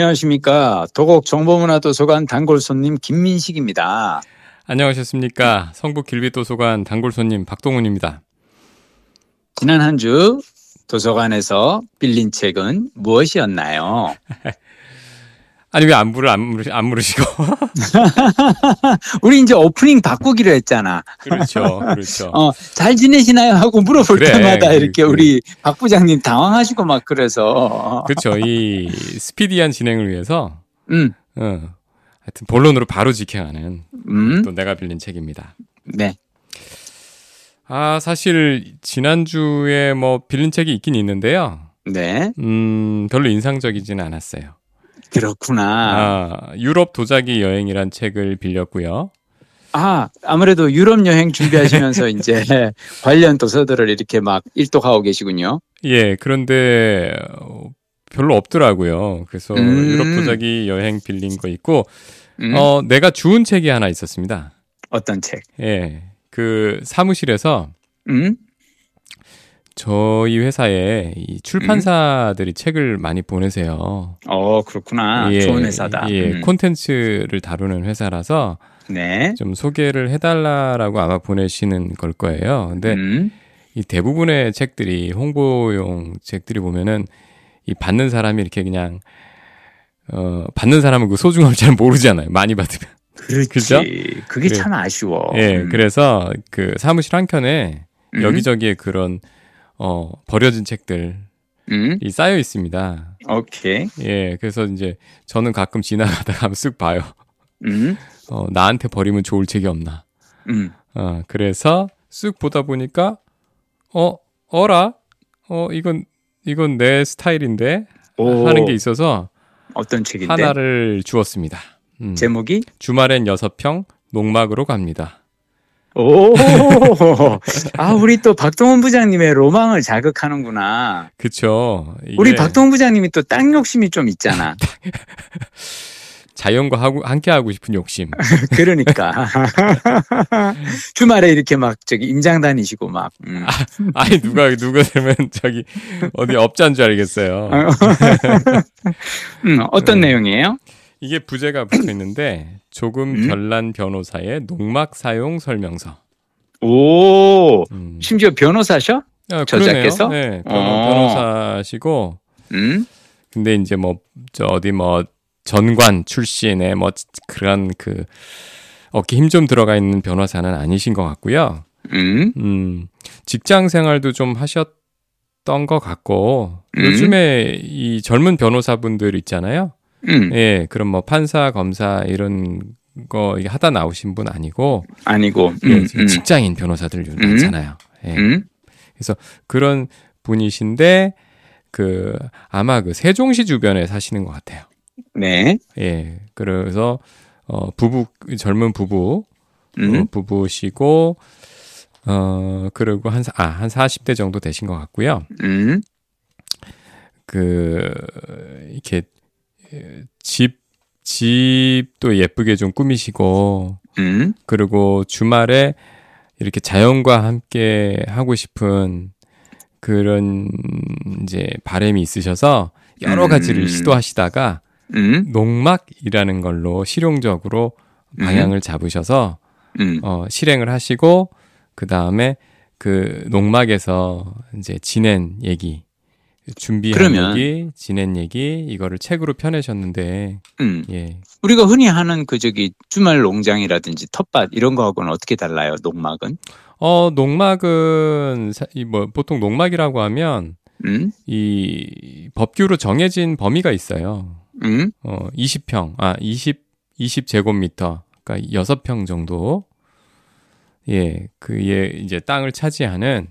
안녕하십니까. 도곡정보문화도서관 단골손님 김민식입니다. 안녕하셨습니까. 성북길빛도서관 단골손님 박동훈입니다. 지난 한 주 도서관에서 빌린 책은 무엇이었나요? 아니 왜 안부를 안 물으시고? 우리 이제 오프닝 바꾸기로 했잖아. 그렇죠. 잘 지내시나요? 하고 물어볼 때마다 이렇게 우리 박 부장님 당황하시고 막 그래서. 그렇죠. 이 스피디한 진행을 위해서. 하여튼 본론으로 바로 직행하는 또 내가 빌린 책입니다. 네. 아 사실 지난주에 뭐 빌린 책이 있긴 있는데요. 네. 별로 인상적이지는 않았어요. 그렇구나. 아, 유럽 도자기 여행이란 책을 빌렸고요. 아, 아무래도 유럽 여행 준비하시면서 이제 관련 도서들을 이렇게 막 일독하고 계시군요. 예, 그런데 별로 없더라고요. 그래서 유럽 도자기 여행 빌린 거 있고, 내가 주운 책이 하나 있었습니다. 어떤 책? 예, 그 사무실에서 저희 회사에 이 출판사들이 책을 많이 보내세요. 그렇구나. 예, 좋은 회사다. 예, 콘텐츠를 다루는 회사라서 네. 좀 소개를 해달라라고 아마 보내시는 걸 거예요. 근데 이 대부분의 책들이 홍보용 책들이 보면은 이 받는 사람이 이렇게 그냥 받는 사람은 그 소중함을 잘 모르잖아요. 많이 받으면. 그렇죠. 그게 참 아쉬워. 예, 그래서 그 사무실 한 켠에 여기저기에 그런 버려진 책들이 쌓여 있습니다. 오케이. 예, 그래서 이제 저는 가끔 지나가다가 쓱 봐요. 나한테 버리면 좋을 책이 없나. 그래서 쓱 보다 보니까 이건 내 스타일인데 하는 게 있어서 어떤 책인데 하나를 주었습니다. 제목이 주말엔 6평 농막으로 갑니다. 오, 아 우리 또 박동훈 부장님의 로망을 자극하는구나. 그렇죠. 이게... 우리 박동훈 부장님이 또 땅 욕심이 좀 있잖아. 자연과 함께 하고 싶은 욕심. 그러니까 주말에 이렇게 막 저기 임장 다니시고 막. 아니 누가 되면 저기 어디 업자인 줄 알겠어요. 어떤 내용이에요? 이게 부제가 붙어 있는데 조금 별난 변호사의 농막 사용 설명서. 오, 심지어 변호사셔? 아, 저자께서? 네, 변호사시고. 근데 이제 저 어디 전관 출신의 그런 그 어깨 힘 좀 들어가 있는 변호사는 아니신 것 같고요. 직장 생활도 좀 하셨던 것 같고 요즘에 이 젊은 변호사분들 있잖아요. 예, 그럼 판사, 검사 이런 거 하다 나오신 분 아니고 예, 직장인 변호사들 많잖아요. 예. 그래서 그런 분이신데 그 아마 그 세종시 주변에 사시는 것 같아요. 네. 예, 그래서 젊은 부부 부부시고 그리고 한 40대 정도 되신 것 같고요. 그 이렇게 집도 예쁘게 좀 꾸미시고 그리고 주말에 이렇게 자연과 함께 하고 싶은 그런 이제 바람이 있으셔서 여러 가지를 시도하시다가 농막이라는 걸로 실용적으로 방향을 잡으셔서 실행을 하시고 그 다음에 그 농막에서 이제 지낸 얘기. 준비한 얘기, 지낸 얘기 이거를 책으로 펴내셨는데 예. 우리가 흔히 하는 그 저기 주말 농장이라든지 텃밭 이런 거하고는 어떻게 달라요? 농막은? 농막은 보통 농막이라고 하면 이 법규로 정해진 범위가 있어요. 20제곱미터. 그러니까 6평 정도. 예. 그의 이제 땅을 차지하는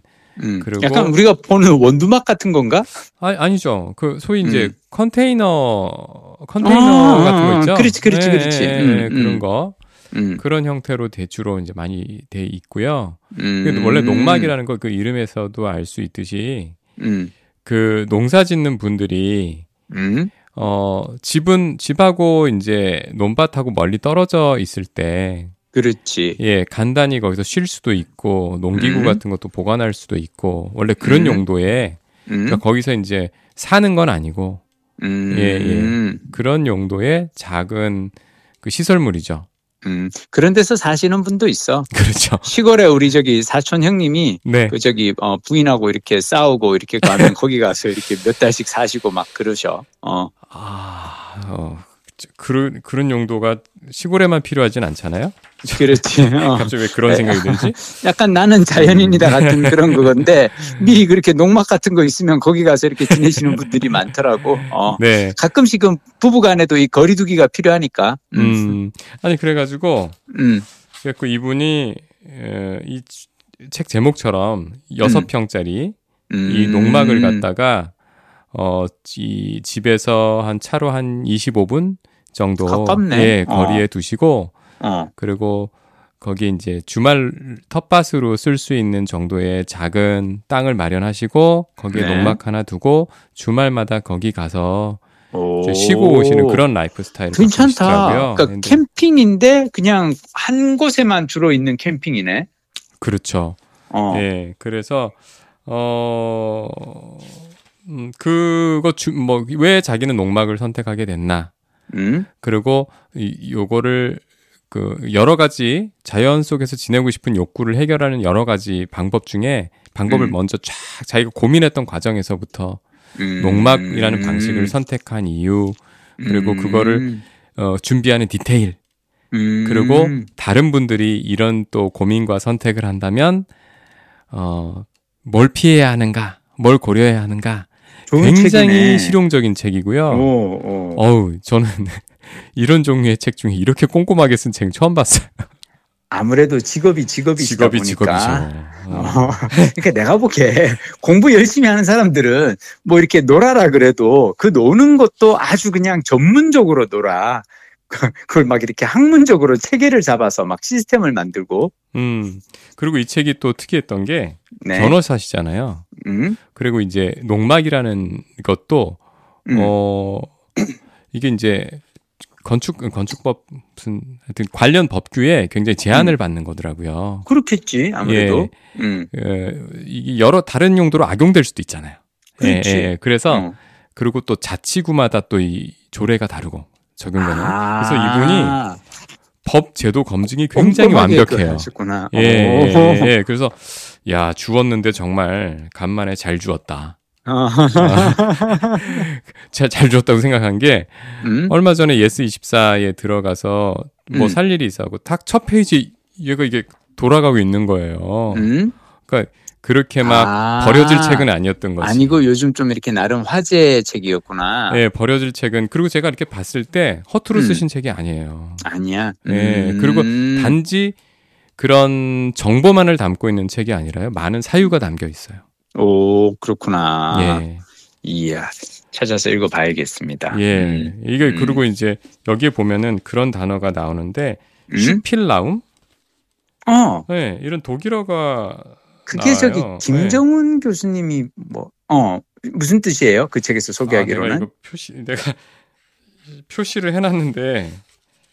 그리고 약간 우리가 보는 원두막 같은 건가? 아니죠. 그 소위 이제 컨테이너 같은 거 있죠. 그렇지. 그런 거 그런 형태로 대주로 이제 많이 돼 있고요. 그래도 원래 농막이라는 거 그 이름에서도 알 수 있듯이 그 농사짓는 분들이 집하고 이제 논밭하고 멀리 떨어져 있을 때. 그렇지. 예, 간단히 거기서 쉴 수도 있고 농기구 같은 것도 보관할 수도 있고 원래 그런 용도에 그러니까 거기서 이제 사는 건 아니고 예. 그런 용도의 작은 그 시설물이죠. 그런 데서 사시는 분도 있어. 그렇죠. 시골에 우리 저기 사촌 형님이 네. 그 저기 부인하고 이렇게 싸우고 이렇게 가면 거기 가서 이렇게 몇 달씩 사시고 막 그러셔. 그런 용도가 시골에만 필요하진 않잖아요. 그렇지. 갑자기 왜 그런 생각이 들지? 약간 나는 자연인이다 같은 그런 그건데 미리 그렇게 농막 같은 거 있으면 거기 가서 이렇게 지내시는 분들이 많더라고. 네. 가끔씩은 부부간에도 이 거리두기가 필요하니까. 아니 그래가지고 그래서 이분이 이 책 제목처럼 6평짜리 이 농막을 갖다가 이 집에서 한 차로 한 25분 정도 가깝네. 예, 거리에 두시고. 그리고 거기 이제 주말 텃밭으로 쓸 수 있는 정도의 작은 땅을 마련하시고 거기에 네. 농막 하나 두고 주말마다 거기 가서 쉬고 오시는 그런 라이프 스타일. 괜찮다. 그러니까 캠핑인데 그냥 한 곳에만 주로 있는 캠핑이네. 그렇죠. 예, 그래서 그거 뭐 왜 자기는 농막을 선택하게 됐나? 그리고 요거를 그 여러 가지 자연 속에서 지내고 싶은 욕구를 해결하는 여러 가지 방법 중에 방법을 먼저 쫙 자기가 고민했던 과정에서부터 농막이라는 방식을 선택한 이유, 그리고 그거를 준비하는 디테일, 그리고 다른 분들이 이런 또 고민과 선택을 한다면 뭘 피해야 하는가, 뭘 고려해야 하는가, 굉장히 책이네. 실용적인 책이고요. 어우 저는. 이런 종류의 책 중에 이렇게 꼼꼼하게 쓴 책은 처음 봤어요. 아무래도 직업이 보니까. 그러니까 내가 보기에 공부 열심히 하는 사람들은 뭐 이렇게 놀아라 그래도 그 노는 것도 아주 그냥 전문적으로 놀아. 그걸 막 이렇게 학문적으로 체계를 잡아서 막 시스템을 만들고. 그리고 이 책이 또 특이했던 게 네. 전어사시잖아요. 그리고 이제 농막이라는 것도 이게 이제 건축법 무슨 하여튼 관련 법규에 굉장히 제한을 받는 거더라고요. 그렇겠지 아무래도. 예, 이게 여러 다른 용도로 악용될 수도 있잖아요. 그렇지. 그래서 그리고 또 자치구마다 또 이 조례가 다르고 적용되는. 그래서 이분이 법 제도 검증이 굉장히 완벽해요. 그래서 야 주웠는데 정말 간만에 잘 주웠다. 잘 줬다고 생각한 게 얼마 전에 예스24에 들어가서 뭐 살 일이 있어 하고 딱 첫 페이지 얘가 이게 돌아가고 있는 거예요. 그러니까 그렇게 막 버려질 책은 아니었던 거지. 아니고 요즘 좀 이렇게 나름 화제의 책이었구나. 네, 버려질 책은. 그리고 제가 이렇게 봤을 때 허투루 쓰신 책이 아니에요. 아니야. 네, 그리고 단지 그런 정보만을 담고 있는 책이 아니라요. 많은 사유가 담겨 있어요. 오, 그렇구나. 예. 이야, 찾아서 읽어봐야겠습니다. 예. 이게, 그리고 이제, 여기에 보면은 그런 단어가 나오는데, 슈필라움? 네, 이런 독일어가. 그게 나와요. 저기, 김정운 네. 교수님이 뭐, 무슨 뜻이에요? 그 책에서 소개하기로는? 내가 표시를 해놨는데.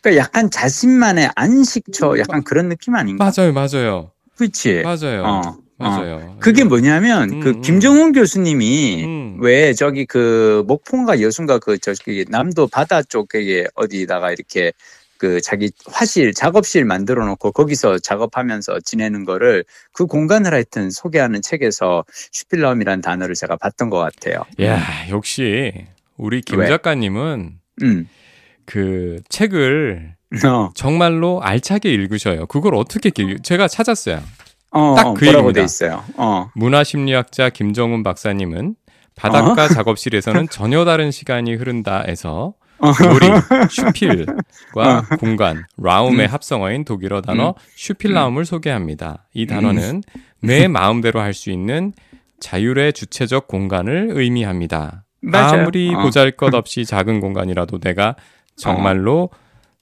그러니까 약간 자신만의 안식처, 약간 그런 느낌 아닌가? 맞아요. 그치? 맞아요. 맞아요. 그게 뭐냐면 그 김정운 교수님이 왜 저기 그 목포인가 여순가 그 저기 남도 바다 쪽에 어디다가 이렇게 그 자기 화실 작업실 만들어 놓고 거기서 작업하면서 지내는 거를 그 공간을 하여튼 소개하는 책에서 슈필라움이라는 단어를 제가 봤던 것 같아요. 야, 역시 우리 김 작가님은 그 책을 정말로 알차게 읽으셔요. 그걸 어떻게 제가 찾았어요. 딱 그 얘기가 돼 있어요. 문화심리학자 김정운 박사님은 바닷가 작업실에서는 전혀 다른 시간이 흐른다에서 요리 슈필과 공간 라움의 합성어인 독일어 단어 슈필라움을 소개합니다. 이 단어는 내 마음대로 할 수 있는 자율의 주체적 공간을 의미합니다. 맞아요. 아무리 보잘것없이 작은 공간이라도 내가 정말로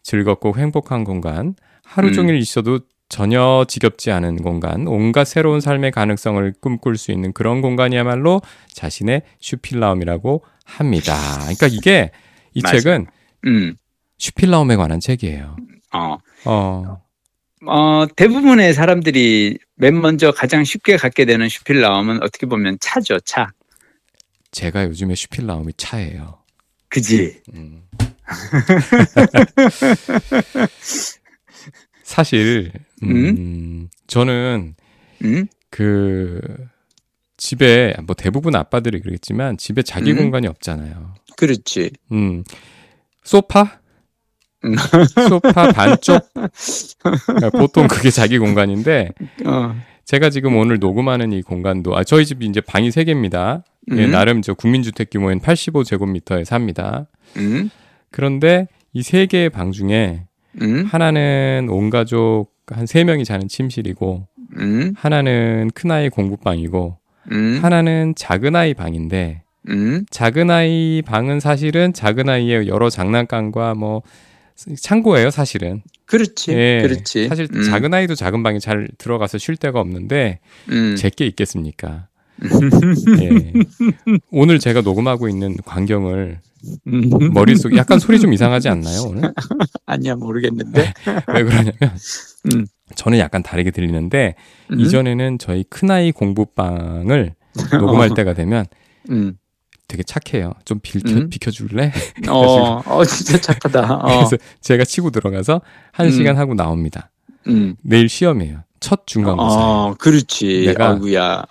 즐겁고 행복한 공간, 하루 종일 있어도 전혀 지겹지 않은 공간, 온갖 새로운 삶의 가능성을 꿈꿀 수 있는 그런 공간이야말로 자신의 슈필라움이라고 합니다. 그러니까 이게 이 책은 슈필라움에 관한 책이에요. 대부분의 사람들이 맨 먼저 가장 쉽게 갖게 되는 슈필라움은 어떻게 보면 차죠. 제가 요즘에 슈필라움이 차예요. 그지? 사실 저는 그 집에 뭐 대부분 아빠들이 그러겠지만 집에 자기 공간이 없잖아요. 그렇지. 소파? 소파 반쪽? 그러니까 보통 그게 자기 공간인데 제가 지금 오늘 녹음하는 이 공간도 저희 집이 이제 방이 3개입니다. 예, 나름 저 국민주택 규모인 85제곱미터에 삽니다. 그런데 이 3개의 방 중에 하나는 온 가족 한 3명이 자는 침실이고 하나는 큰아이 공부방이고 하나는 작은아이 방인데 작은아이 방은 사실은 작은아이의 여러 장난감과 뭐 창고예요, 사실은. 그렇지. 예, 그렇지. 사실 작은아이도 작은 방에 잘 들어가서 쉴 데가 없는데 제게 있겠습니까? 예. 오늘 제가 녹음하고 있는 광경을 머릿속에 약간 소리 좀 이상하지 않나요, 오늘? 아니야, 모르겠는데. 왜 그러냐면 저는 약간 다르게 들리는데 이전에는 저희 큰아이 공부방을 녹음할 때가 되면 되게 착해요. 좀 비켜줄래? 진짜 착하다. 그래서 제가 치고 들어가서 1시간 하고 나옵니다. 내일 시험이에요. 첫 중간고사. 그렇지. 아구야.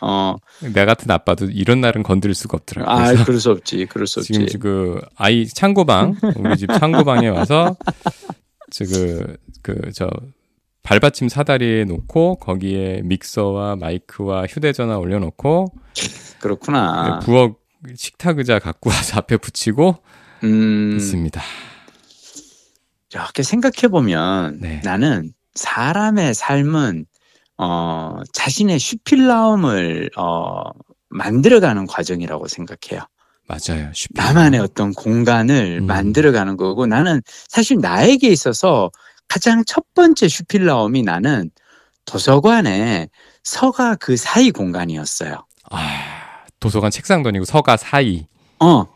내 같은 아빠도 이런 날은 건드릴 수가 없더라고요. 그럴 수 없지. 그럴 수 없지. 지금 그 아이 창고방, 우리 집 창고방에 와서 저 발받침 사다리에 놓고 거기에 믹서와 마이크와 휴대전화 올려놓고. 그렇구나. 부엌 식탁 의자 갖고 와서 앞에 붙이고 있습니다. 이렇게 생각해 보면 나는 사람의 삶은 자신의 슈필라움을 만들어가는 과정이라고 생각해요. 맞아요. 슈필라움. 나만의 어떤 공간을 만들어가는 거고 나는 사실 나에게 있어서 가장 첫 번째 슈필라움이 나는 도서관의 서가 그 사이 공간이었어요. 도서관 책상도 아니고 서가 사이.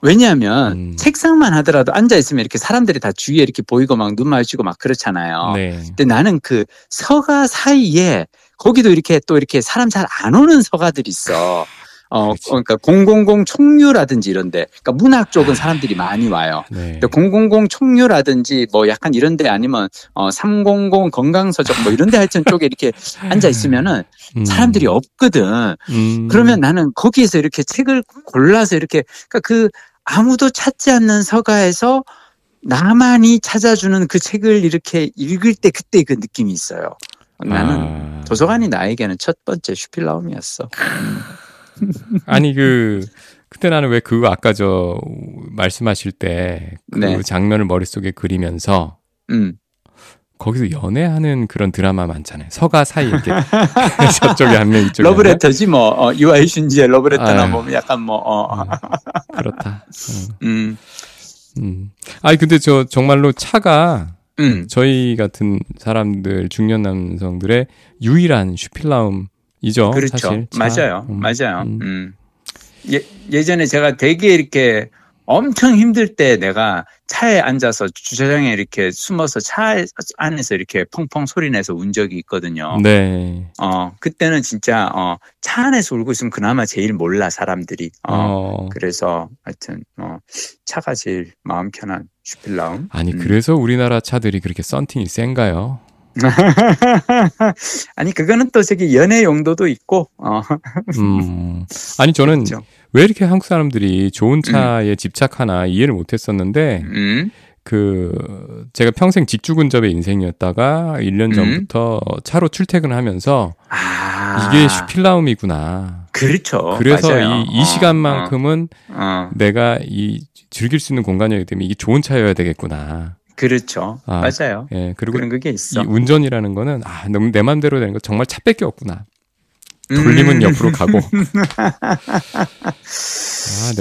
왜냐하면 책상만 하더라도 앉아있으면 이렇게 사람들이 다 주위에 이렇게 보이고 막 눈 마주치고 막 그렇잖아요. 네. 근데 나는 그 서가 사이에 거기도 이렇게 또 이렇게 사람 잘 안 오는 서가들이 있어. 그러니까 000 총류라든지 이런데, 그러니까 문학 쪽은 사람들이 많이 와요. 네. 000 총류라든지 뭐 약간 이런데 아니면 300 건강서적 뭐 이런데 하여튼 쪽에 이렇게 앉아 있으면은 사람들이 없거든. 그러면 나는 거기에서 이렇게 책을 골라서 이렇게 그러니까 그 아무도 찾지 않는 서가에서 나만이 찾아주는 그 책을 이렇게 읽을 때 그때 그 느낌이 있어요. 나는 도서관이 나에게는 첫 번째 슈필라움이었어. 아니 그때 나는 왜 그 아까 저 말씀하실 때 그 장면을 머릿속에 그리면서 거기서 연애하는 그런 드라마 많잖아요. 서가 사이 이렇게 저쪽에 한 명 이쪽에 러브레터지 뭐 유아의 신지의 러브레터나 보면 약간 뭐 그렇다. 아니 근데 저 정말로 차가 저희 같은 사람들 중년 남성들의 유일한 슈필라움. 이죠. 그렇죠. 사실. 맞아요. 맞아요. 예전에 제가 되게 이렇게 엄청 힘들 때 내가 차에 앉아서 주차장에 이렇게 숨어서 차 안에서 이렇게 펑펑 소리 내서 운 적이 있거든요. 네. 그때는 진짜 차 안에서 울고 있으면 그나마 제일 몰라 사람들이. 그래서 하여튼 차가 제일 마음 편한 슈필라움. 아니 그래서 우리나라 차들이 그렇게 썬팅이 센가요? 아니 그거는 또 저기 연애 용도도 있고. 아니 저는 그렇죠. 왜 이렇게 한국 사람들이 좋은 차에 집착하나 이해를 못했었는데 그 제가 평생 직주 근접의 인생이었다가 1년 전부터 차로 출퇴근하면서 이게 슈필라움이구나. 그렇죠. 그래서 이 시간만큼은 내가 즐길 수 있는 공간이기 때문에 이게 좋은 차여야 되겠구나. 그렇죠. 맞아요. 예, 그리고 그런 그게 있어. 이 운전이라는 거는 너무 내 마음대로 되는 거 정말 차밖에 없구나. 돌림은 옆으로 가고. 내가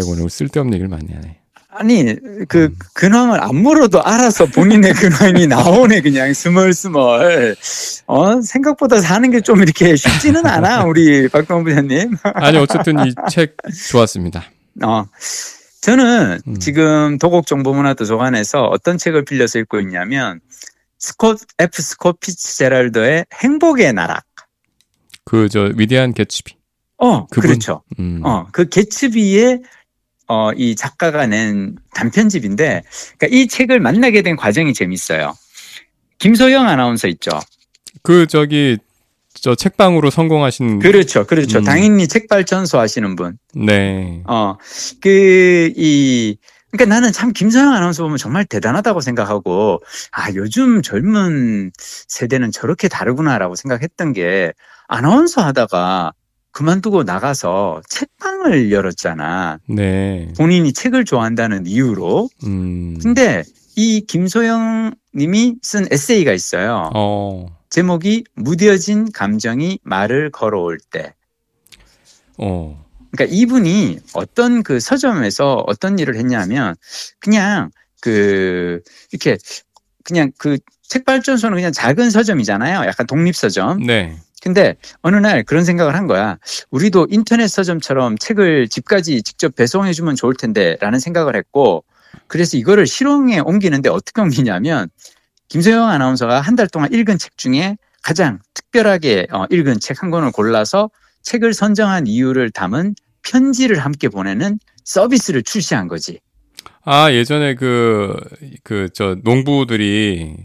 오늘 쓸데없는 얘기를 많이 하네. 아니 그 근황을 안 물어도 알아서 본인의 근황이 나오네. 그냥 스멀스멀. 생각보다 사는 게 좀 이렇게 쉽지는 않아. 우리 박동원 부장님. 아니 어쨌든 이 책 좋았습니다. 저는 지금 도곡정보문화도서관에서 어떤 책을 빌려서 읽고 있냐면 F. 스콧 피츠제랄드의 행복의 나락. 위대한 개츠비. 그렇죠. 그 개츠비의 이 작가가 낸 단편집인데, 그러니까 이 책을 만나게 된 과정이 재밌어요. 김소영 아나운서 있죠. 저 책방으로 성공하신. 그렇죠. 당연히 책발전소 하시는 분. 네. 그러니까 나는 참 김소영 아나운서 보면 정말 대단하다고 생각하고, 아, 요즘 젊은 세대는 저렇게 다르구나라고 생각했던 게, 아나운서 하다가 그만두고 나가서 책방을 열었잖아. 네. 본인이 책을 좋아한다는 이유로. 근데 이 김소영 님이 쓴 에세이가 있어요. 제목이 무뎌진 감정이 말을 걸어올 때. 그러니까 이분이 어떤 그 서점에서 어떤 일을 했냐면, 그냥 책발전소는 그냥 작은 서점이잖아요. 약간 독립서점. 네. 근데 어느 날 그런 생각을 한 거야. 우리도 인터넷 서점처럼 책을 집까지 직접 배송해주면 좋을 텐데 라는 생각을 했고, 그래서 이거를 실용에 옮기는데 어떻게 옮기냐면, 김소영 아나운서가 한 달 동안 읽은 책 중에 가장 특별하게 읽은 책 한 권을 골라서 책을 선정한 이유를 담은 편지를 함께 보내는 서비스를 출시한 거지. 아, 예전에 저 농부들이.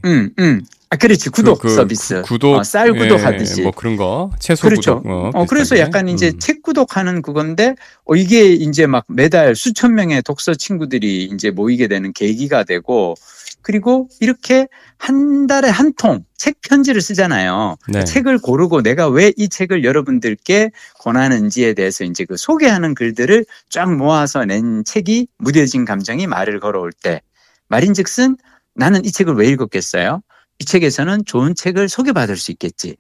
그렇지. 구독 서비스. 구독. 쌀 구독하듯이. 예, 뭐 그런 거. 채소 그렇죠. 구독. 그래서 약간 이제 책 구독하는 그건데, 이게 이제 막 매달 수천 명의 독서 친구들이 이제 모이게 되는 계기가 되고, 그리고 이렇게 한 달에 한 통 책 편지를 쓰잖아요. 네. 책을 고르고 내가 왜 이 책을 여러분들께 권하는지에 대해서 이제 그 소개하는 글들을 쫙 모아서 낸 책이 무뎌진 감정이 말을 걸어올 때. 말인즉슨 나는 이 책을 왜 읽었겠어요? 이 책에서는 좋은 책을 소개받을 수 있겠지.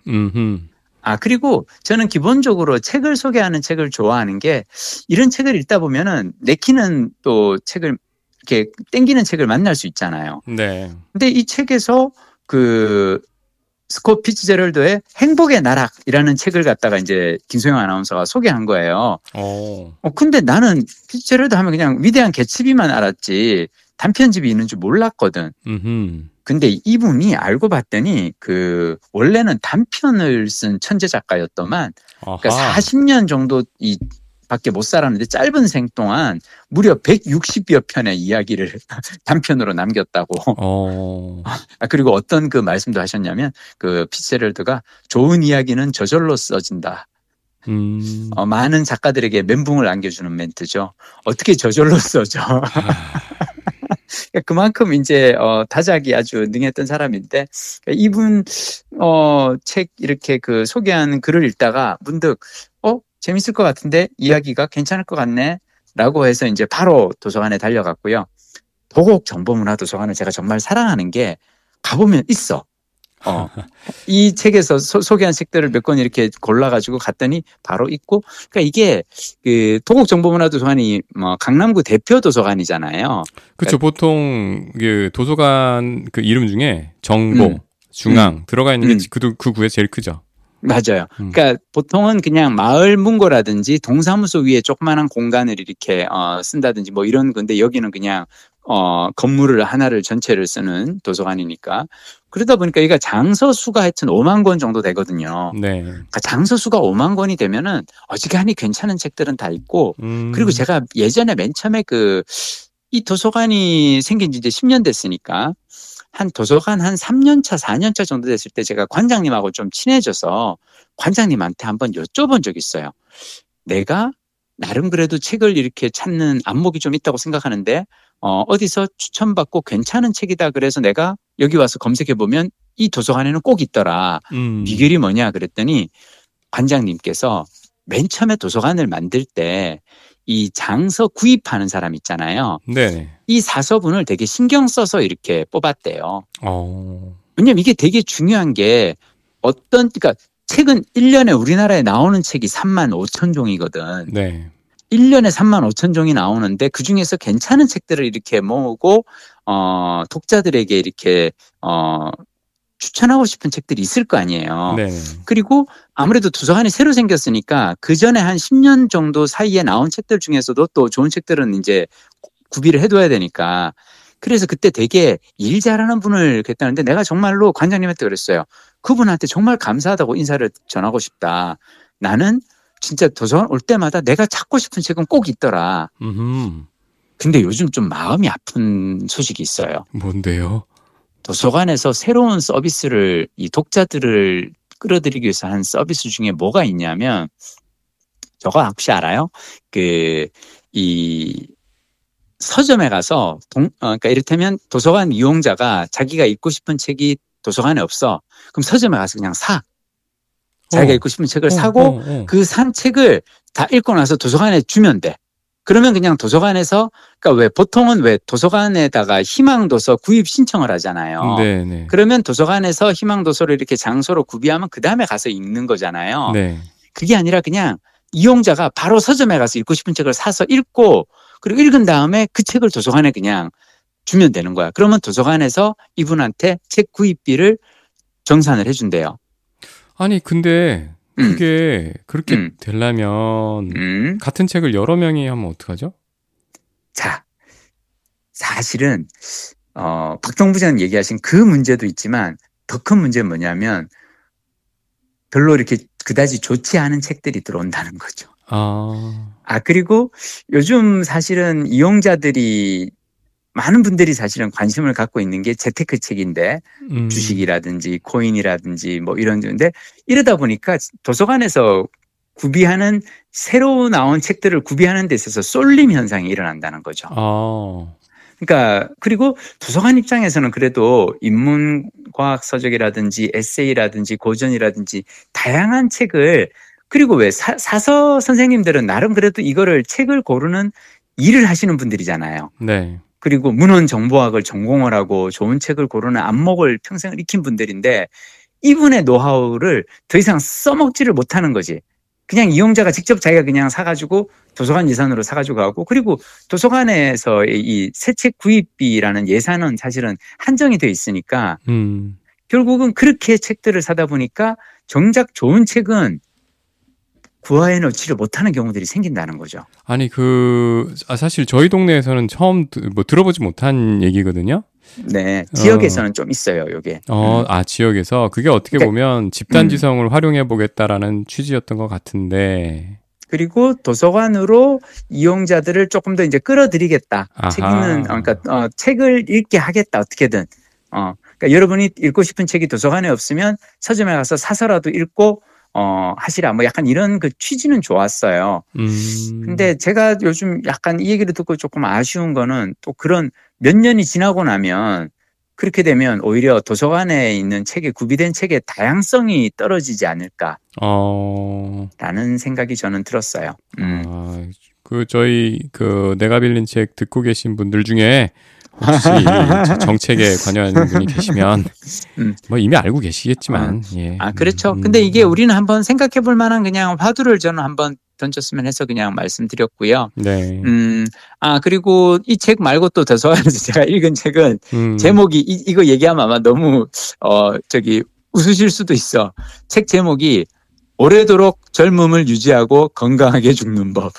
그리고 저는 기본적으로 책을 소개하는 책을 좋아하는 게, 이런 책을 읽다 보면은 내키는 또 책을 이렇게 땡기는 책을 만날 수 있잖아요. 네. 근데 이 책에서 그 스콧 피츠제럴드의 행복의 나락이라는 책을 갖다가 이제 김소영 아나운서가 소개한 거예요. 근데 나는 피츠제럴드 하면 그냥 위대한 개츠비만 알았지 단편집이 있는 줄 몰랐거든. 근데 이분이 알고 봤더니 원래는 단편을 쓴 천재 작가였더만, 그러니까 40년 정도 밖에 못 살았는데 짧은 생 동안 무려 160여 편의 이야기를 단편으로 남겼다고. 그리고 어떤 그 말씀도 하셨냐면, 그 피츠제럴드가 좋은 이야기는 저절로 써진다. 많은 작가들에게 멘붕을 안겨주는 멘트죠. 어떻게 저절로 써져? 그만큼 이제 다작이 아주 능했던 사람인데, 이분 책 이렇게 그 소개한 글을 읽다가 문득 재밌을 것 같은데 이야기가 괜찮을 것 같네 라고 해서 이제 바로 도서관에 달려갔고요. 도곡정보문화도서관을 제가 정말 사랑하는 게, 가보면 있어. 이 책에서 소개한 책들을 몇 권 이렇게 골라가지고 갔더니 바로 있고, 그러니까 이게 그 도곡정보문화도서관이 뭐 강남구 대표 도서관이잖아요. 그렇죠. 그러니까 보통 그 도서관 그 이름 중에 정보, 중앙 들어가 있는 게 그 구에 제일 크죠. 맞아요. 그러니까 보통은 그냥 마을 문고라든지 동사무소 위에 조그마한 공간을 이렇게 쓴다든지 뭐 이런 건데, 여기는 그냥 건물을 하나를 전체를 쓰는 도서관이니까. 그러다 보니까 얘가 장서 수가 하여튼 5만 권 정도 되거든요. 네. 그러니까 장서 수가 5만 권이 되면은 어지간히 괜찮은 책들은 다 있고, 그리고 제가 예전에 맨 처음에 이 도서관이 생긴 지 이제 10년 됐으니까, 한 도서관 한 3년차, 4년차 정도 됐을 때 제가 관장님하고 좀 친해져서 관장님한테 한번 여쭤본 적이 있어요. 내가 나름 그래도 책을 이렇게 찾는 안목이 좀 있다고 생각하는데, 어디서 추천받고 괜찮은 책이다 그래서 내가 여기 와서 검색해보면 이 도서관에는 꼭 있더라. 비결이 뭐냐 그랬더니, 관장님께서 맨 처음에 도서관을 만들 때 이 장서 구입하는 사람 있잖아요. 네. 이 사서분을 되게 신경 써서 이렇게 뽑았대요. 왜냐면 이게 되게 중요한 게, 그러니까 책은 1년에 우리나라에 나오는 책이 3만 5천 종이거든. 네. 1년에 3만 5천 종이 나오는데, 그중에서 괜찮은 책들을 이렇게 모으고 독자들에게 이렇게 추천하고 싶은 책들이 있을 거 아니에요. 네. 그리고 아무래도 도서관이 새로 생겼으니까 그 전에 한 10년 정도 사이에 나온 책들 중에서도 또 좋은 책들은 이제 구비를 해둬야 되니까. 그래서 그때 되게 일 잘하는 분을 뵀다는데, 내가 정말로 관장님한테 그랬어요. 그분한테 정말 감사하다고 인사를 전하고 싶다. 나는 진짜 도서관 올 때마다 내가 찾고 싶은 책은 꼭 있더라. 근데 요즘 좀 마음이 아픈 소식이 있어요. 뭔데요? 도서관에서 새로운 서비스를 이 독자들을 끌어들이기 위해서 한 서비스 중에 뭐가 있냐면 저거 혹시 알아요? 이 서점에 가서 그러니까 이를테면 도서관 이용자가 자기가 읽고 싶은 책이 도서관에 없어. 그럼 서점에 가서 그냥 사. 자기가 읽고 싶은 책을 사고 그 산 책을 다 읽고 나서 도서관에 주면 돼. 그러면 그냥 도서관에서 그러니까 왜 보통은 왜 도서관에다가 희망도서 구입 신청을 하잖아요. 네네. 그러면 도서관에서 희망도서를 이렇게 장소로 구비하면 그 다음에 가서 읽는 거잖아요. 네. 그게 아니라 그냥 이용자가 바로 서점에 가서 읽고 싶은 책을 사서 읽고 그리고 읽은 다음에 그 책을 도서관에 그냥 주면 되는 거야. 그러면 도서관에서 이분한테 책 구입비를 정산을 해준대요. 아니 근데 그게 그렇게 되려면 같은 책을 여러 명이 하면 어떡하죠? 자, 사실은 박동 부장님 얘기하신 그 문제도 있지만 더 큰 문제는 뭐냐면 별로 이렇게 그다지 좋지 않은 책들이 들어온다는 거죠. 그리고 요즘 사실은 이용자들이 많은 분들이 사실은 관심을 갖고 있는 게 재테크 책인데 주식이라든지 코인이라든지 뭐 이런 건데 이러다 보니까 도서관에서 구비하는 새로 나온 책들을 구비하는 데 있어서 쏠림 현상이 일어난다는 거죠. 그러니까 그리고 도서관 입장에서는 그래도 인문과학 서적이라든지 에세이라든지 고전이라든지 다양한 책을 그리고 왜 사서 선생님들은 나름 그래도 이거를 책을 고르는 일을 하시는 분들이잖아요. 네. 그리고 문헌 정보학을 전공을 하고 좋은 책을 고르는 안목을 평생을 익힌 분들인데 이분의 노하우를 더 이상 써먹지를 못하는 거지. 그냥 이용자가 직접 자기가 그냥 사가지고 도서관 예산으로 사가지고 가고 그리고 도서관에서의 이 새 책 구입비라는 예산은 사실은 한정이 돼 있으니까 결국은 그렇게 책들을 사다 보니까 정작 좋은 책은 구화해 놓지를 못하는 경우들이 생긴다는 거죠. 아니 사실 저희 동네에서는 처음 들어보지 못한 얘기거든요. 네, 지역에서는 좀 있어요, 요게. 지역에서 그게 어떻게 보면 집단지성을 활용해 보겠다라는 취지였던 것 같은데. 그리고 도서관으로 이용자들을 조금 더 이제 끌어들이겠다. 책 읽는 책을 읽게 하겠다 어떻게든. 그러니까 여러분이 읽고 싶은 책이 도서관에 없으면 서점에 가서 사서라도 읽고. 하시라. 뭐 약간 이런 그 취지는 좋았어요. 근데 제가 요즘 약간 이 얘기를 듣고 조금 아쉬운 거는 또 그런 몇 년이 지나고 나면 그렇게 되면 오히려 도서관에 있는 책에 구비된 책의 다양성이 떨어지지 않을까. 라는 생각이 저는 들었어요. 저희 내가 빌린 책 듣고 계신 분들 중에 혹시 정책에 관여하는 분이 계시면 뭐 이미 알고 계시겠지만 그렇죠. 근데 이게 우리는 한번 생각해 볼 만한 그냥 화두를 저는 한번 던졌으면 해서 그냥 말씀드렸고요. 네. 그리고 이 책 말고 또 도서관에서 제가 읽은 책은 제목이 이거 얘기하면 아마 너무 웃으실 수도 있어. 책 제목이 오래도록 젊음을 유지하고 건강하게 죽는 법.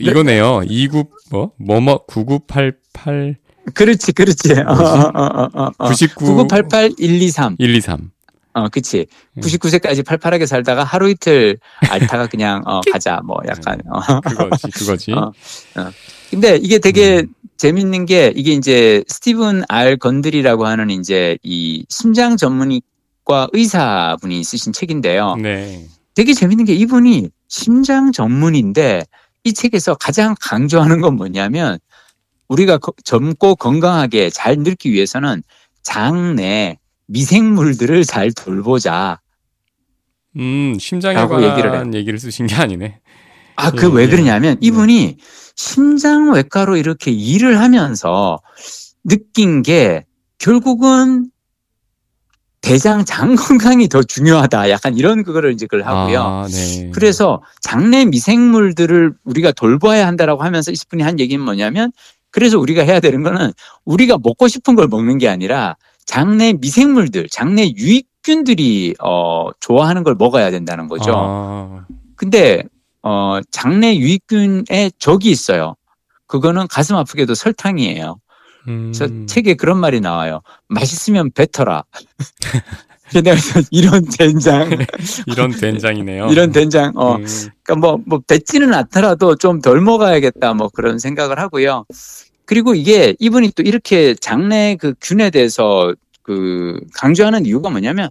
이거네요. 9988. 그렇지. 99. 9988 123. 123. 그치. 99세까지 팔팔하게 살다가 하루 이틀 앓다가 그냥, 가자. 뭐, 약간. 그거지. 근데 이게 되게 재밌는 게 이게 이제 스티븐 R. 건드리라고 하는 이제 이 심장 전문의과 의사분이 쓰신 책인데요. 네. 되게 재밌는 게 이분이 심장 전문의인데 이 책에서 가장 강조하는 건 뭐냐면 우리가 젊고 건강하게 잘 늙기 위해서는 장내 미생물들을 잘 돌보자. 심장에 관한 얘기를 쓰신 게 아니네. 왜 그러냐면 이분이 심장외과로 이렇게 일을 하면서 느낀 게 결국은 대장, 장 건강이 더 중요하다. 약간 이런 그거를 이제 그걸 하고요. 네. 그래서 장내 미생물들을 우리가 돌봐야 한다라고 하면서 이분이 한 얘기는 뭐냐면 그래서 우리가 해야 되는 거는 우리가 먹고 싶은 걸 먹는 게 아니라 장내 미생물들, 장내 유익균들이 좋아하는 걸 먹어야 된다는 거죠. 근데 장내 유익균에 적이 있어요. 그거는 가슴 아프게도 설탕이에요. 그래서 책에 그런 말이 나와요. 맛있으면 뱉어라. 근데 이런 된장. 이런 된장이네요. 이런 된장. 그러니까 뭐 뱉지는 않더라도 좀 덜 먹어야겠다. 뭐 그런 생각을 하고요. 그리고 이게 이분이 또 이렇게 장내 그 균에 대해서 그 강조하는 이유가 뭐냐면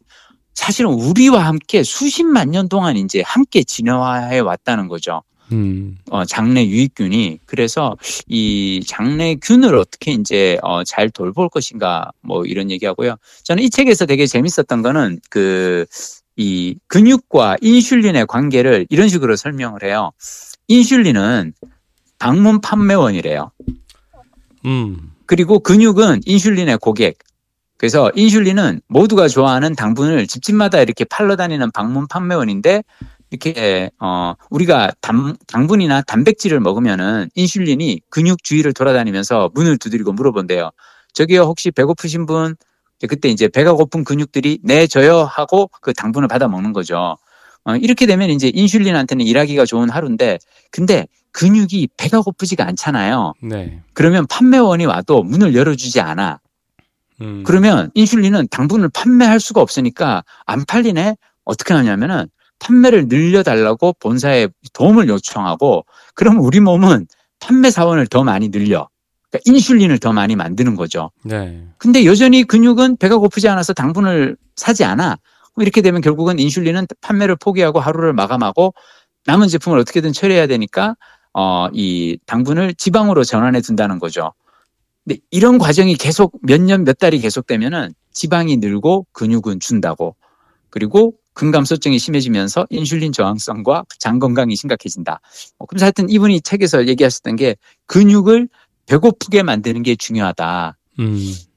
사실은 우리와 함께 수십만 년 동안 이제 함께 진화해 왔다는 거죠. 장내 유익균이. 그래서 이 장내 균을 어떻게 이제 잘 돌볼 것인가 뭐 이런 얘기하고요. 저는 이 책에서 되게 재밌었던 거는 그 이 근육과 인슐린의 관계를 이런 식으로 설명을 해요. 인슐린은 방문 판매원이래요. 그리고 근육은 인슐린의 고객. 그래서 인슐린은 모두가 좋아하는 당분을 집집마다 이렇게 팔러 다니는 방문 판매원인데 이렇게 우리가 당분이나 단백질을 먹으면은 인슐린이 근육 주위를 돌아다니면서 문을 두드리고 물어본대요. 저기요, 혹시 배고프신 분? 그때 이제 배가 고픈 근육들이 네, 저요 하고 그 당분을 받아 먹는 거죠. 이렇게 되면 이제 인슐린한테는 일하기가 좋은 하루인데, 근데 근육이 배가 고프지가 않잖아요. 네. 그러면 판매원이 와도 문을 열어주지 않아. 그러면 인슐린은 당분을 판매할 수가 없으니까 안 팔리네. 어떻게 하냐면은 판매를 늘려달라고 본사에 도움을 요청하고, 그럼 우리 몸은 판매 사원을 더 많이 늘려. 그러니까 인슐린을 더 많이 만드는 거죠. 네. 근데 여전히 근육은 배가 고프지 않아서 당분을 사지 않아. 이렇게 되면 결국은 인슐린은 판매를 포기하고 하루를 마감하고 남은 제품을 어떻게든 처리해야 되니까 이 당분을 지방으로 전환해 둔다는 거죠. 근데 이런 과정이 계속 몇 년, 몇 달이 계속되면은 지방이 늘고 근육은 준다고. 그리고 근감소증이 심해지면서 인슐린 저항성과 장 건강이 심각해진다. 그래서 하여튼 이분이 책에서 얘기하셨던 게 근육을 배고프게 만드는 게 중요하다.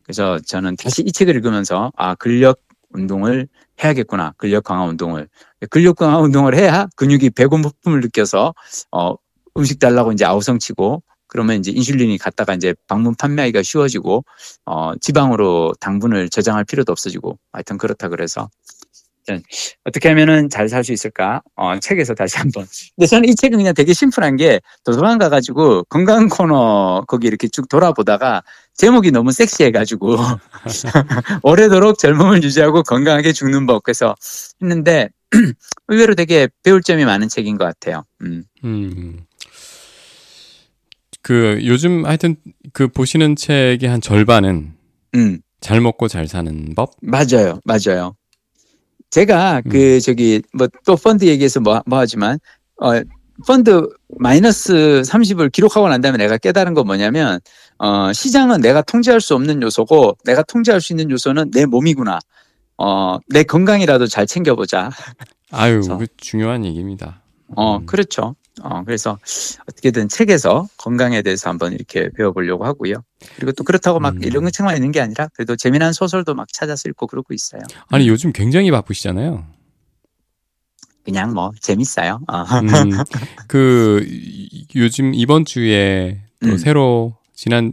그래서 저는 다시 이 책을 읽으면서 아, 근력 운동을 해야겠구나. 근력 강화 운동을. 근력 강화 운동을 해야 근육이 배고픔을 느껴서 음식 달라고 이제 아우성치고 그러면 이제 인슐린이 갔다가 이제 방문 판매하기가 쉬워지고, 지방으로 당분을 저장할 필요도 없어지고, 하여튼 그렇다 그래서. 어떻게 하면은 잘 살 수 있을까? 책에서 다시 한번. 근데 저는 이 책은 그냥 되게 심플한 게 도서관 가가지고 건강 코너 거기 이렇게 쭉 돌아보다가 제목이 너무 섹시해가지고 오래도록 젊음을 유지하고 건강하게 죽는 법. 그래서 했는데 의외로 되게 배울 점이 많은 책인 것 같아요. 그 요즘 하여튼 그 보시는 책의 한 절반은 잘 먹고 잘 사는 법? 맞아요, 맞아요. 제가 그 저기 뭐 또 펀드 얘기해서 뭐 하지만 펀드 마이너스 30을 기록하고 난 다음에 내가 깨달은 건 뭐냐면 시장은 내가 통제할 수 없는 요소고 내가 통제할 수 있는 요소는 내 몸이구나. 내 건강이라도 잘 챙겨보자. 아유, 그 중요한 얘기입니다. 그렇죠. 그래서 어떻게든 책에서 건강에 대해서 한번 이렇게 배워보려고 하고요. 그리고 또 그렇다고 막 이런 책만 있는 게 아니라 그래도 재미난 소설도 막 찾아서 읽고 그러고 있어요. 아니, 요즘 굉장히 바쁘시잖아요. 그냥 뭐 재밌어요. 그 요즘 이번 주에 또 새로 지난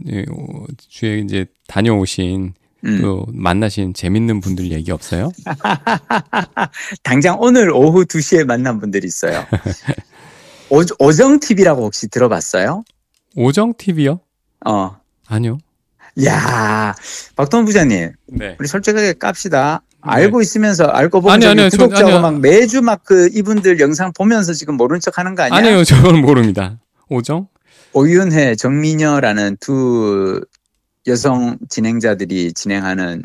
주에 이제 다녀오신 또 만나신 재밌는 분들 얘기 없어요? 당장 오늘 오후 2시에 만난 분들이 있어요. 오정TV라고 혹시 들어봤어요? 오정TV요? 아니요. 야, 박동원 부장님. 네. 우리 솔직하게 깝시다. 네. 알고 있으면서, 알고 보면 구독자고 막 매주 막 그 이분들 영상 보면서 지금 모른 척 하는 거 아니야? 아니요, 저건 모릅니다. 오정? 오윤회, 정미녀라는 두 여성 진행자들이 진행하는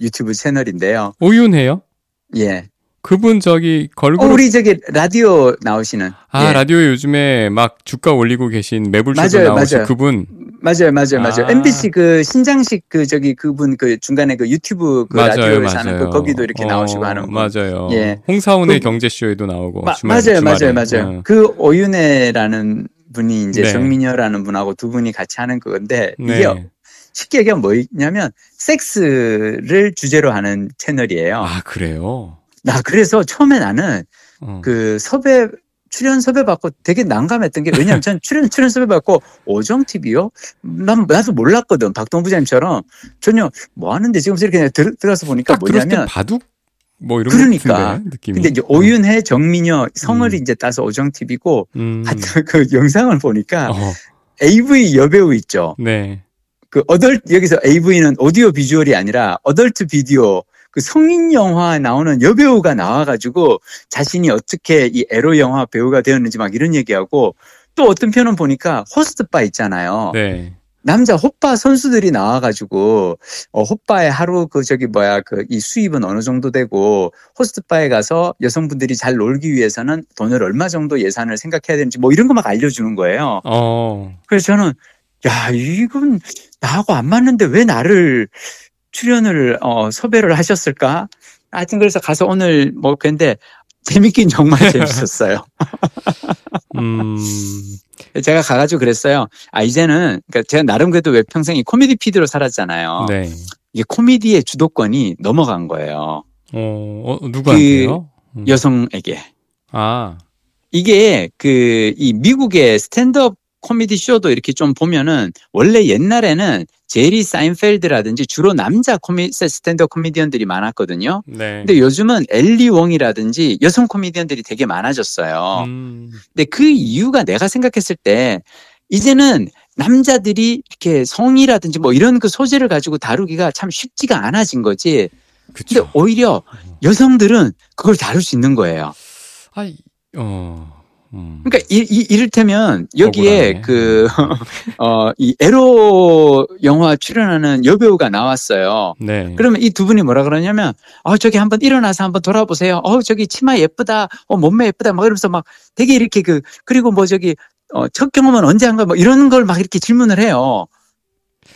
유튜브 채널인데요. 오윤회요? 예. 그분 저기 걸그룹 우리 저기 라디오 나오시는 예. 라디오에 요즘에 막 주가 올리고 계신 매불쇼도 나오신 맞아요. 그분 맞아요. MBC 그 신장식 그 저기 그분 그 중간에 그 유튜브 그 라디오에서 하는 그 거기도 이렇게 나오시고 하는 분. 맞아요. 예. 홍사원의 경제쇼에도 나오고 주말에. 그 오윤혜라는 분이 이제 네. 정민여라는 분하고 두 분이 같이 하는 건데 네. 이게 쉽게 얘기하면 뭐냐면 섹스를 주제로 하는 채널이에요. 아, 그래요? 그래서 처음에 나는 그 섭외, 출연 섭외 받고 되게 난감했던 게 왜냐면 전 출연 섭외 받고 오정TV요? 나도 몰랐거든. 박동원 부장님처럼 전혀 뭐 하는데 지금 이렇게 들어서 보니까 뭐냐면. 바둑? 뭐 이런 그러니까. 느낌이. 근데 이제 오윤회, 정민여, 성을 이제 따서 오정TV고 하여튼 그 영상을 보니까 AV 여배우 있죠. 네. 그 여기서 AV는 오디오 비주얼이 아니라 어덜트 비디오 그 성인 영화 나오는 여배우가 나와가지고 자신이 어떻게 이 에로 영화 배우가 되었는지 막 이런 얘기하고, 또 어떤 편은 보니까 호스트바 있잖아요. 네. 남자 호빠 선수들이 나와가지고 호빠에 하루 그 저기 뭐야 그 이 수입은 어느 정도 되고 호스트바에 가서 여성분들이 잘 놀기 위해서는 돈을 얼마 정도 예산을 생각해야 되는지 뭐 이런 거 막 알려주는 거예요. 그래서 저는 야 이건 나하고 안 맞는데 왜 나를 출연을 섭외를 하셨을까? 하여튼 그래서 가서 오늘 뭐 근데 재밌긴 정말 재밌었어요. 제가 가가지고 그랬어요. 아, 이제는, 그러니까 제가 나름 그래도 왜 평생 이 코미디 PD로 살았잖아요. 네. 이게 코미디의 주도권이 넘어간 거예요. 누구한테요? 그 여성에게. 아. 이게 그 이 미국의 스탠드업 코미디 쇼도 이렇게 좀 보면은 원래 옛날에는 제리 사인펠드라든지 주로 남자 스탠드업 코미디언들이 많았거든요. 네. 근데 요즘은 엘리 웡이라든지 여성 코미디언들이 되게 많아졌어요. 근데 그 이유가 내가 생각했을 때 이제는 남자들이 이렇게 성이라든지 뭐 이런 그 소재를 가지고 다루기가 참 쉽지가 않아진 거지. 그쵸. 근데 오히려 여성들은 그걸 다룰 수 있는 거예요. 그러니까 이를테면 여기에 그 이 에로 영화 출연하는 여배우가 나왔어요. 네. 그러면 이 두 분이 뭐라 그러냐면 저기 한번 일어나서 한번 돌아보세요. 저기 치마 예쁘다. 몸매 예쁘다. 막 이러면서 막 되게 이렇게 그리고 뭐 저기 첫 경험은 언제 한가 뭐 이런 걸 막 이렇게 질문을 해요.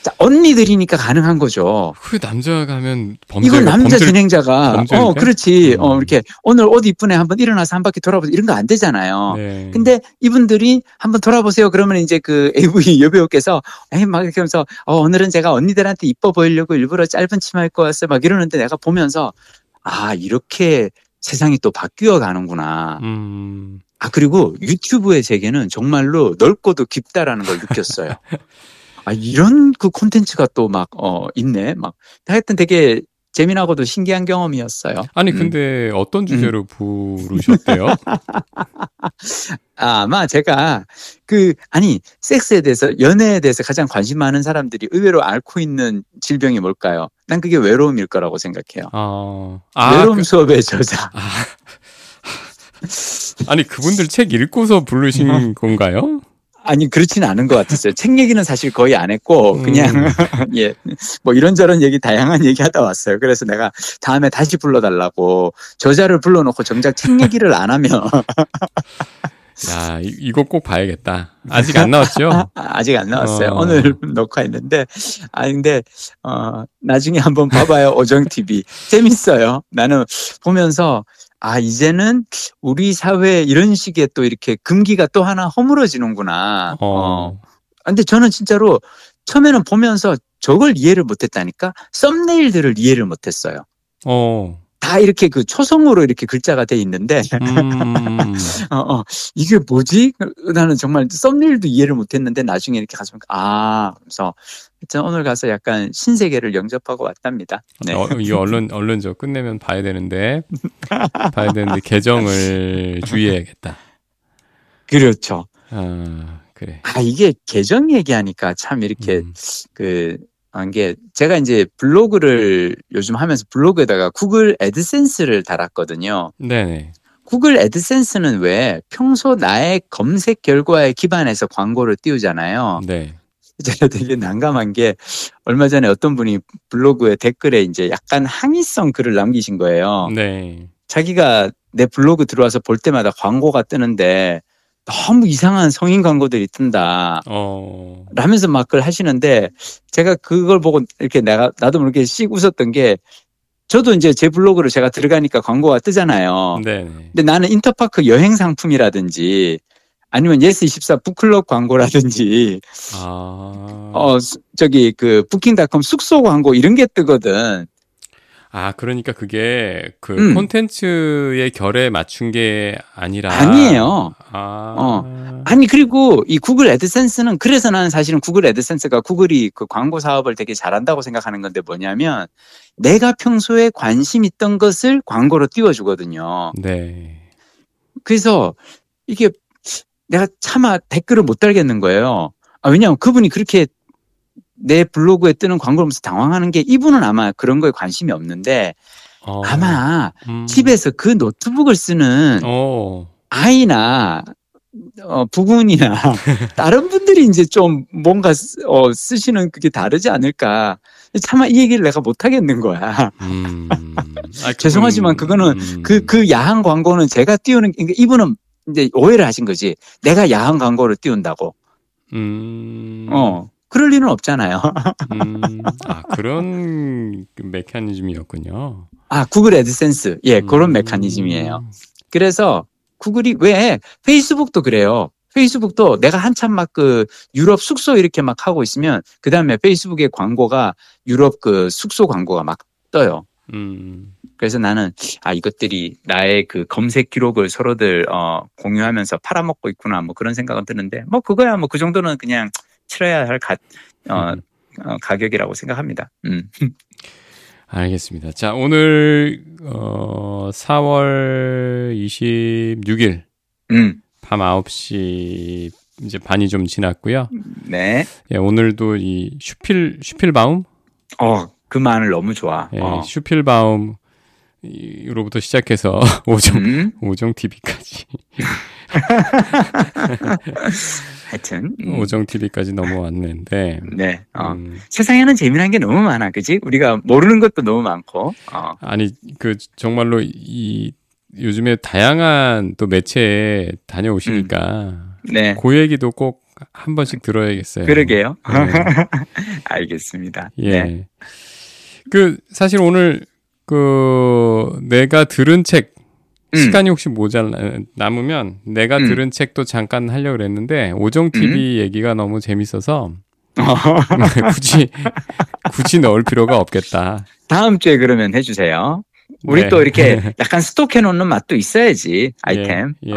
자, 언니들이니까 가능한 거죠. 그 남자가 하면 이건 남자 진행자가 범죄니까? 그렇지. 이렇게 오늘 옷 이쁘네 한번 일어나서 한 바퀴 돌아보세요. 이런 거 안 되잖아요. 네. 근데 이분들이 한번 돌아보세요. 그러면 이제 그 AV 여배우께서 에이 막 이렇게 하면서 오늘은 제가 언니들한테 이뻐 보이려고 일부러 짧은 치마 입고 왔어요. 막 이러는데 내가 보면서 아, 이렇게 세상이 또 바뀌어 가는구나. 아, 그리고 유튜브의 세계는 정말로 넓고도 깊다라는 걸 느꼈어요. 아, 이런 그 콘텐츠가 또 막 있네. 막 하여튼 되게 재미나고도 신기한 경험이었어요. 아니 근데 어떤 주제로 부르셨대요? 아마 제가 섹스에 대해서, 연애에 대해서 가장 관심 많은 사람들이 의외로 앓고 있는 질병이 뭘까요? 난 그게 외로움일 거라고 생각해요. 외로움 수업의 저자. 아니 그분들 책 읽고서 부르신 건가요? 아니 그렇지는 않은 것 같았어요. 책 얘기는 사실 거의 안 했고 그냥 예, 뭐 이런저런 얘기 다양한 얘기하다 왔어요. 그래서 내가 다음에 다시 불러달라고 저자를 불러놓고 정작 책 얘기를 안 하면 야 이거 꼭 봐야겠다. 아직 안 나왔죠? 아직 안 나왔어요. 오늘 녹화했는데 근데 나중에 한번 봐봐요. 오정TV 재밌어요. 나는 보면서 아, 이제는 우리 사회에 이런 식의 또 이렇게 금기가 또 하나 허물어지는구나. 근데 저는 진짜로 처음에는 보면서 저걸 이해를 못했다니까? 썸네일들을 이해를 못했어요. 다 이렇게 그 초성으로 이렇게 글자가 돼 있는데 이게 뭐지? 나는 정말 썸네일도 이해를 못했는데 나중에 이렇게 가서 그래서 오늘 가서 약간 신세계를 영접하고 왔답니다. 네. 이 얼른 저 끝내면 봐야 되는데 계정을 주의해야겠다. 그렇죠. 그래. 이게 계정 얘기하니까 참 이렇게 제가 이제 블로그를 요즘 하면서 블로그에다가 구글 애드센스를 달았거든요. 네네. 구글 애드센스는 왜 평소 나의 검색 결과에 기반해서 광고를 띄우잖아요. 네. 제가 되게 난감한 게 얼마 전에 어떤 분이 블로그에 댓글에 이제 약간 항의성 글을 남기신 거예요. 네. 자기가 내 블로그 들어와서 볼 때마다 광고가 뜨는데 너무 이상한 성인 광고들이 뜬다. 라면서 막 그걸 하시는데 제가 그걸 보고 이렇게 나도 모르게 씩 웃었던 게 저도 이제 제 블로그를 제가 들어가니까 광고가 뜨잖아요. 네네. 근데 나는 인터파크 여행 상품이라든지 아니면 예스24 북클럽 광고라든지 저기 그 부킹닷컴 숙소 광고 이런 게 뜨거든. 그러니까 그게 그 콘텐츠의 결에 맞춘 게 아니라. 아니에요. 아니, 그리고 이 구글 애드센스는 그래서 나는 사실은 구글 애드센스가 구글이 그 광고 사업을 되게 잘한다고 생각하는 건데 뭐냐면 내가 평소에 관심 있던 것을 광고로 띄워주거든요. 네. 그래서 이게 내가 차마 댓글을 못 달겠는 거예요. 왜냐하면 그분이 그렇게 내 블로그에 뜨는 광고를 보면서 당황하는 게 이분은 아마 그런 거에 관심이 없는데 아마 집에서 그 노트북을 쓰는 아이나 부군이나 다른 분들이 이제 좀 뭔가 쓰시는 그게 다르지 않을까. 차마 이 얘기를 내가 못 하겠는 거야. 죄송하지만 그거는 그 야한 광고는 제가 띄우는, 그러니까 이분은 이제 오해를 하신 거지. 내가 야한 광고를 띄운다고. 그럴 리는 없잖아요. 그런 메커니즘이었군요. 구글 애드센스. 예, 그런 메커니즘이에요. 그래서 구글이 왜 페이스북도 그래요. 페이스북도 내가 한참 막 그 유럽 숙소 이렇게 막 하고 있으면 그 다음에 페이스북의 광고가 유럽 그 숙소 광고가 막 떠요. 그래서 나는 이것들이 나의 그 검색 기록을 서로들 공유하면서 팔아먹고 있구나 뭐 그런 생각은 드는데 뭐 그거야 뭐 그 정도는 그냥 치러야 할 가격이라고 생각합니다. 알겠습니다. 자, 오늘 4월 26일 밤 9시 이제 반이 좀 지났고요. 네. 예, 오늘도 이 슈필바움? 그 말 너무 좋아. 예, 슈필바움 이로부터 시작해서 오정TV까지. 하여튼 오정TV까지 넘어왔는데 네. 세상에는 재미난 게 너무 많아, 그지? 우리가 모르는 것도 너무 많고. 아니 그 정말로 이 요즘에 다양한 또 매체에 다녀오시니까 네. 그 얘기도 꼭 한 번씩 들어야겠어요. 그러게요. 네. 알겠습니다. 예. 네. 그 사실 오늘 그 내가 들은 책 시간이 혹시 남으면 내가 들은 책도 잠깐 하려고 그랬는데 오정TV 얘기가 너무 재밌어서 굳이 넣을 필요가 없겠다. 다음 주에 그러면 해주세요. 우리 네. 또 이렇게 약간 스톡해놓는 맛도 있어야지 아이템. 예, 예.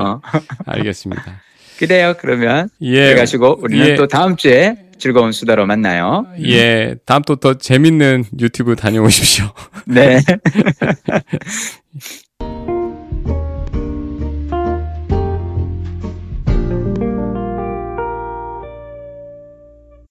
알겠습니다. 그래요. 그러면 가시고 우리는 또 다음 주에 즐거운 수다로 만나요. 예, 다음 또 더 재밌는 유튜브 다녀오십시오. 네.